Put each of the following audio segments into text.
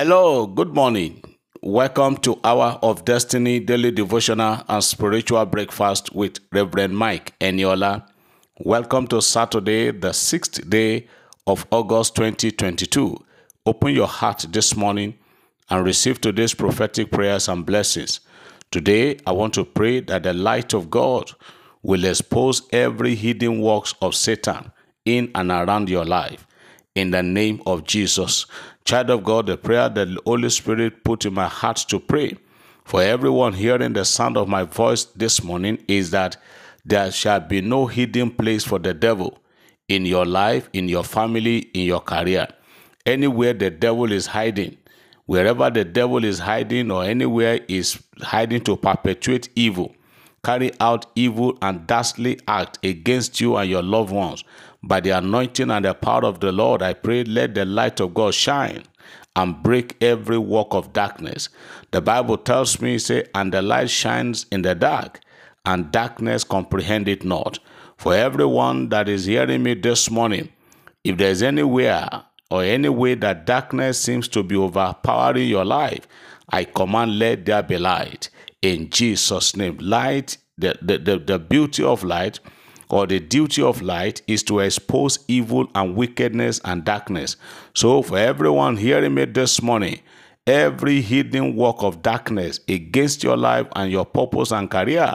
Hello, good morning. Welcome to Hour of Destiny Daily Devotional and Spiritual Breakfast with Reverend Mike Eniola. Welcome to Saturday, the 6th day of August 2022. Open your heart this morning and receive today's prophetic prayers and blessings. Today, I want to pray that the light of God will expose every hidden works of Satan in and around your life. In the name of Jesus, child of God, the prayer that the Holy Spirit put in my heart to pray for everyone hearing the sound of my voice this morning is that there shall be no hidden place for the devil in your life, in your family, in your career. Anywhere the devil is hiding, wherever the devil is hiding or anywhere is hiding to perpetuate evil, carry out evil and dastardly act against you and your loved ones. By the anointing and the power of the Lord, I pray, let the light of God shine and break every work of darkness. The Bible tells me, say, and the light shines in the dark, and darkness comprehend it not. For everyone that is hearing me this morning, if there is anywhere or any way that darkness seems to be overpowering your life, I command, let there be light. In Jesus' name, light, the beauty of light, or the duty of light, is to expose evil and wickedness and darkness. So for everyone hearing me this morning, every hidden work of darkness against your life and your purpose and career,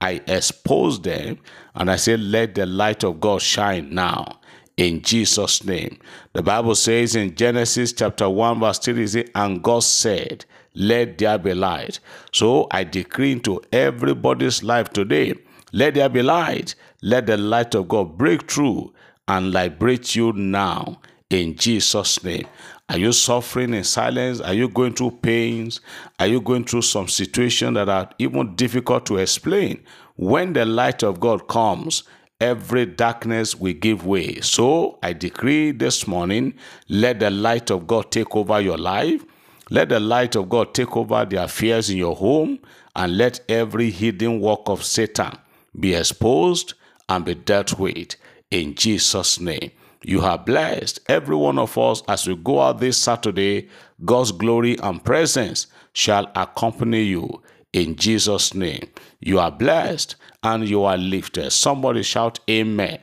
I expose them, and I say, let the light of God shine now. In Jesus' name. The Bible says in Genesis chapter 1 verse 3, and God said, let there be light. So I decree into everybody's life today, let there be light. Let the light of God break through and liberate you now. In Jesus' name. Are you suffering in silence? Are you going through pains? Are you going through some situations that are even difficult to explain? When the light of God comes, every darkness will give way. So I decree this morning, let the light of God take over your life. Let the light of God take over the affairs in your home, and let every hidden work of Satan be exposed and be dealt with. In Jesus' name. You are blessed. Every one of us, as we go out this Saturday, God's glory and presence shall accompany you. In Jesus' name. You are blessed and you are lifted. Somebody shout amen.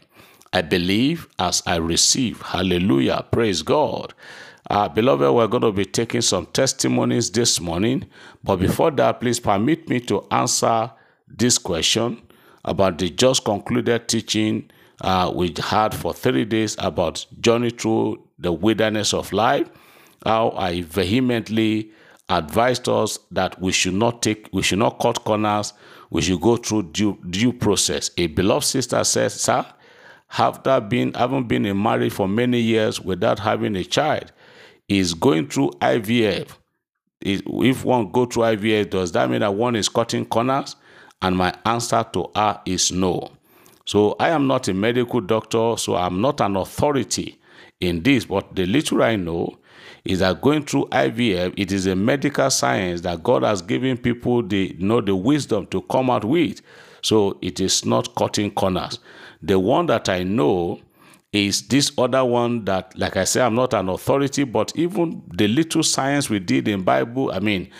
I believe as I receive. Hallelujah. Praise God. Beloved, we're going to be taking some testimonies this morning. But before that, please permit me to answer this question about the just concluded teaching we had for 3 days about journey through the wilderness of life. How I vehemently advised us that we should not cut corners. We should go through due process. A beloved sister says, sir, having been in marriage for many years without having a child, is going through IVF. If one go through IVF, does that mean that one is cutting corners? And my answer to her is no. So I am not a medical doctor, so I'm not an authority in this. But the little I know is that going through IVF, it is a medical science that God has given people the wisdom to come out with. So it is not cutting corners. The one that I know is this other one that, like I say, I'm not an authority, but even the little science we did in biology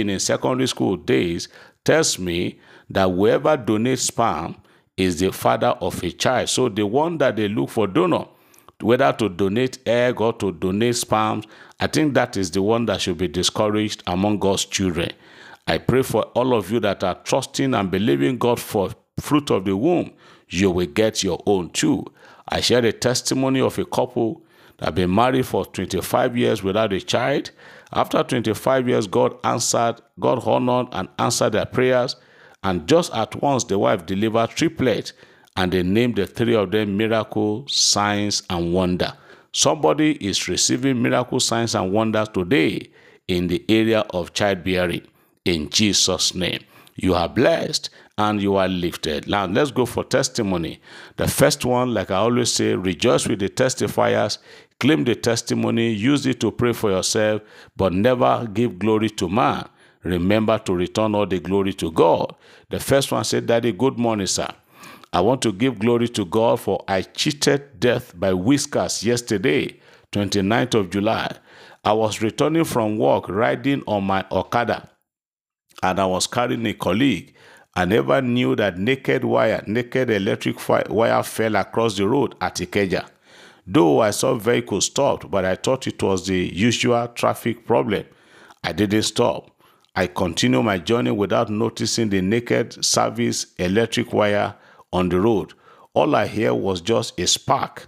and in secondary school days tells me that whoever donates sperm is the father of a child. So the one that they look for donor, whether to donate egg or to donate sperm, I think that is the one that should be discouraged among God's children. I pray for all of you that are trusting and believing God for fruit of the womb, you will get your own too. I shared a testimony of a couple that had been married for 25 years without a child. After 25 years, God honored and answered their prayers. And just at once, the wife delivered triplets, and they named the three of them Miracle, Signs, and Wonder. Somebody is receiving miracle, signs, and wonders today in the area of childbearing. In Jesus' name. You are blessed and you are lifted. Now, let's go for testimony. The first one, like I always say, rejoice with the testifiers, claim the testimony, use it to pray for yourself, but never give glory to man. Remember to return all the glory to God. The first one said, Daddy, good morning, sir. I want to give glory to God for I cheated death by whiskers yesterday 29th of July, I was returning from work riding on my Okada, and I was carrying a colleague. I never knew that naked electric wire fell across the road at Ikeja. Though I saw vehicles stopped, but I thought it was the usual traffic problem. I didn't stop. I continued my journey without noticing the naked service electric wire on the road. All I heard was just a spark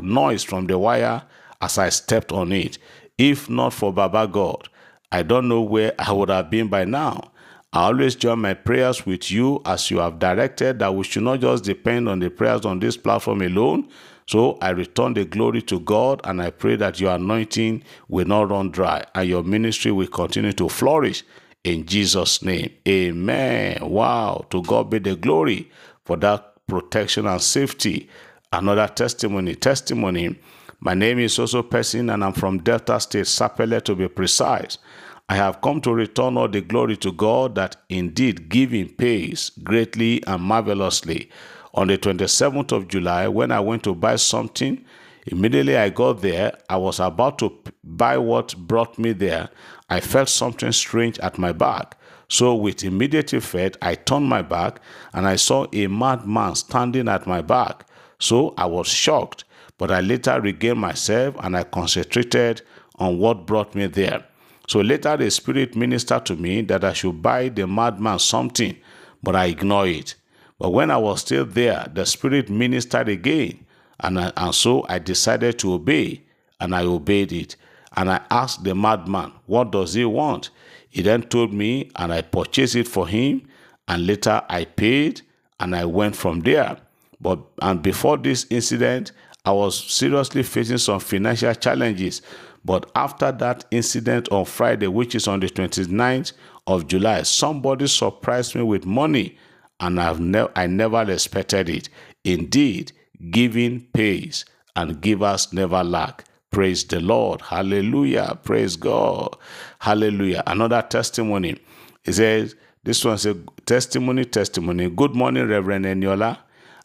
noise from the wire as I stepped on it. If not for Baba God, I don't know where I would have been by now. I always join my prayers with you as you have directed that we should not just depend on the prayers on this platform alone. So I return the glory to God, and I pray that your anointing will not run dry and your ministry will continue to flourish in Jesus' name. Amen. Wow. To God be the glory for that protection and safety. Another testimony. My name is Soso Persin, and I'm from Delta State, Sapele to be precise. I have come to return all the glory to God that indeed giving pays greatly and marvelously. On the 27th of July, when I went to buy something, immediately I got there, I was about to buy what brought me there. I felt something strange at my back. So with immediate effect, I turned my back and I saw a madman standing at my back. So I was shocked, but I later regained myself and I concentrated on what brought me there. So later the Spirit ministered to me that I should buy the madman something, but I ignored it. But when I was still there, the Spirit ministered again, and so I decided to obey, and I obeyed it. And I asked the madman, what does he want? He then told me, and I purchased it for him, and later I paid, and I went from there. And before this incident, I was seriously facing some financial challenges. But after that incident on Friday, which is on the 29th of July, somebody surprised me with money, and I never expected it. Indeed, giving pays, and givers never lack. Praise the Lord. Hallelujah. Praise God. Hallelujah. Another testimony. It says, this one's a testimony. Good morning, Reverend Eniola.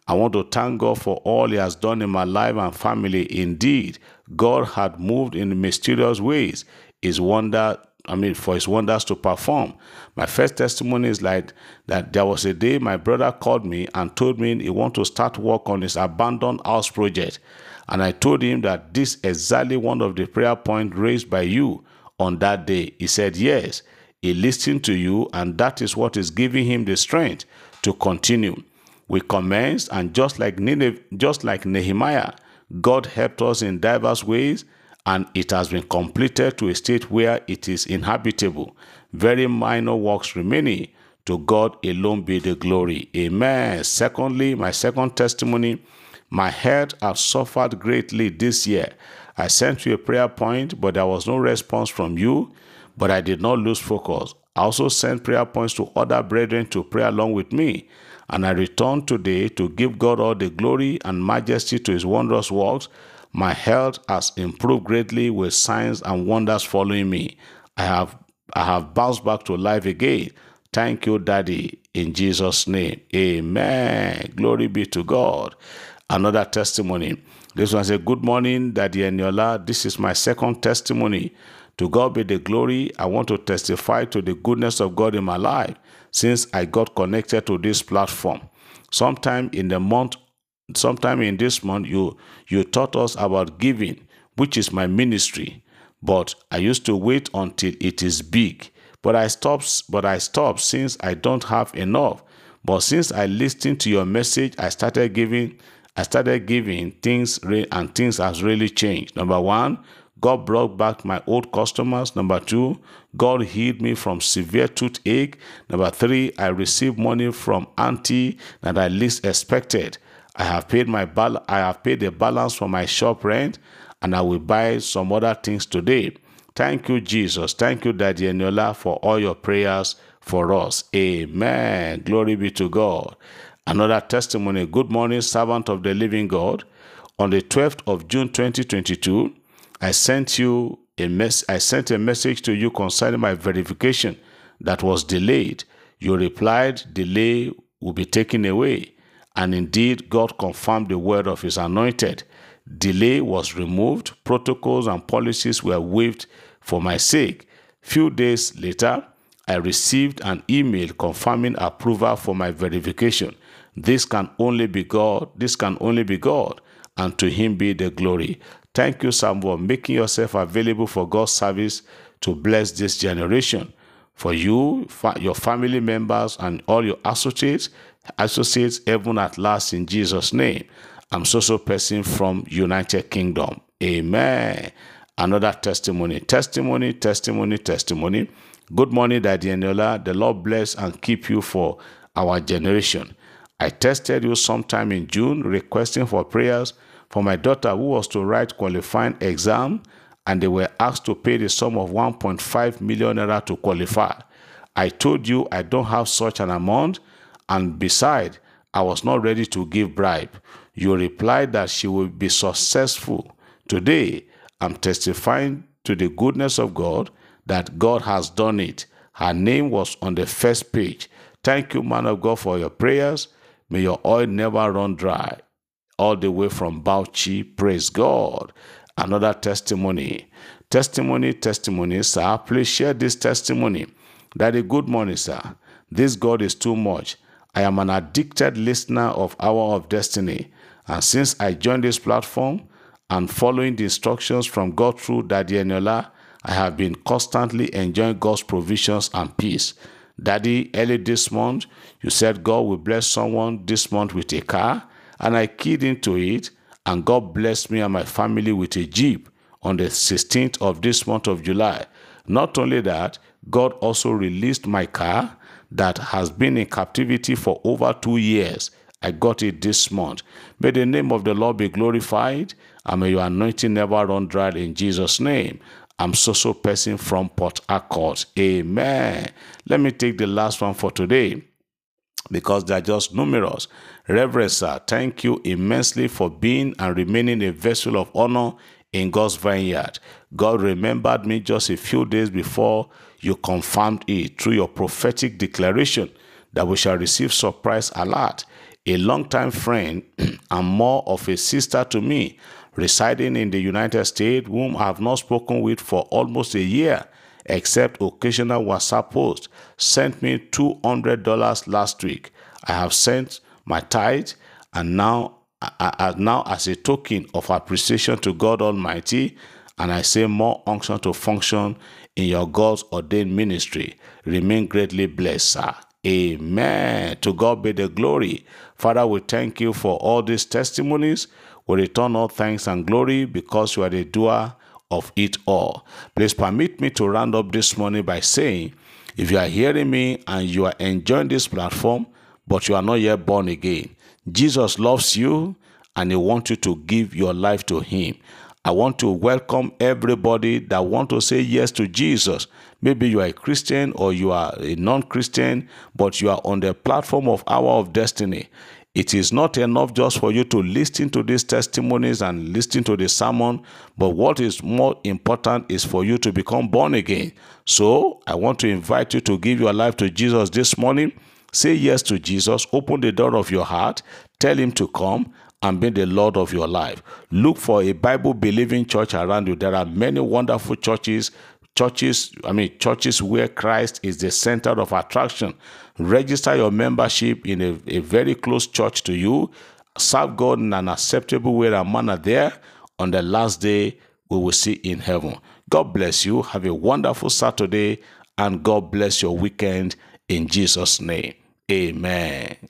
I want to thank God for all He has done in my life and family. Indeed, God had moved in mysterious ways. For His wonders to perform. My first testimony is like that there was a day my brother called me and told me he wanted to start work on his abandoned house project. And I told him that this is exactly one of the prayer points raised by you on that day. He said yes. He listened to you, and that is what is giving him the strength to continue. We commenced, and just like Nehemiah, God helped us in diverse ways, and it has been completed to a state where it is inhabitable. Very minor works remaining. To God alone be the glory. Amen. Secondly, my second testimony, my health has suffered greatly this year. I sent you a prayer point, but there was no response from you, but I did not lose focus. I also sent prayer points to other brethren to pray along with me. And I return today to give God all the glory and majesty to His wondrous works. My health has improved greatly with signs and wonders following me. I have bounced back to life again. Thank you, Daddy, in Jesus' name. Amen. Glory be to God. Another testimony. This one says, good morning, Daddy Eniola. This is my second testimony. To God be the glory. I want to testify to the goodness of God in my life since I got connected to this platform. Sometime in this month, you taught us about giving, which is my ministry. But I used to wait until it is big. But I stopped since I don't have enough. But since I listened to your message, I started giving things, and things has really changed. Number one, God brought back my old customers. Number two, God healed me from severe toothache. Number three, I received money from auntie that I least expected. I have paid the balance for my shop rent, and I will buy some other things today. Thank you, Jesus. Thank you, Daddy Eniola, for all your prayers for us. Amen. Glory be to God. Another testimony. Good morning, servant of the living God. On the 12th of June, 2022, I sent a message to you concerning my verification that was delayed. You replied, delay will be taken away. And indeed, God confirmed the word of His anointed. Delay was removed. Protocols and policies were waived for my sake. Few days later, I received an email confirming approval for my verification. This can only be God. This can only be God. And to him be the glory. Thank you, Sam, for making yourself available for God's service to bless this generation. For you, your family members, and all your associates, heaven at last in Jesus' name. I'm Soso Persin from United Kingdom. Amen. Another testimony. Testimony, testimony, testimony. Good morning, Daddy Eniola. The Lord bless and keep you for our generation. I tested you sometime in June, requesting for prayers for my daughter who was to write qualifying exam, and they were asked to pay the sum of 1.5 million naira to qualify. I told you I don't have such an amount, and besides, I was not ready to give bribe. You replied that she will be successful. Today, I'm testifying to the goodness of God that God has done it. Her name was on the first page. Thank you, man of God, for your prayers. May your oil never run dry. All the way from Bauchi, praise God. Another testimony. Testimony, testimony, sir. Please share this testimony. Daddy, good morning, sir. This God is too much. I am an addicted listener of Hour of Destiny. And since I joined this platform and following the instructions from God through Daddy Eniola, I have been constantly enjoying God's provisions and peace. Daddy, early this month, you said God will bless someone this month with a car, and I keyed into it, and God blessed me and my family with a Jeep on the 16th of this month of July. Not only that, God also released my car that has been in captivity for over 2 years. I got it this month. May the name of the Lord be glorified, and may your anointing never run dry in Jesus' name. I'm Soso Persin from Port Harcourt. Amen. Let me take the last one for today, because they are just numerous. Reverend Sir, thank you immensely for being and remaining a vessel of honor in God's vineyard. God remembered me just a few days before you confirmed it through your prophetic declaration that we shall receive surprise alert. A longtime friend and more of a sister to me, residing in the United States, whom I have not spoken with for almost a year, except occasional WhatsApp posts, sent me $200 last week. I have sent my tithe, and now as a token of appreciation to God Almighty, and I say more unction to function in your God's ordained ministry. Remain greatly blessed, sir. Amen. To God be the glory. Father, we thank you for all these testimonies. We return all thanks and glory because you are the doer of it all. Please permit me to round up this morning by saying, if you are hearing me and you are enjoying this platform, but you are not yet born again, Jesus loves you and he wants you to give your life to him. I want to welcome everybody that wants to say yes to Jesus. Maybe you are a Christian or you are a non-Christian, but you are on the platform of Hour of Destiny. It is not enough just for you to listen to these testimonies and listen to the sermon, but what is more important is for you to become born again. So I want to invite you to give your life to Jesus this morning. Say yes to Jesus, open the door of your heart, tell him to come and be the Lord of your life. Look for a Bible-believing church around you. There are many wonderful churches where Christ is the center of attraction. Register your membership in a very close church to you. Serve God in an acceptable way and manner there. On the last day, we will see in heaven. God bless you. Have a wonderful Saturday, and God bless your weekend in Jesus' name. Amen.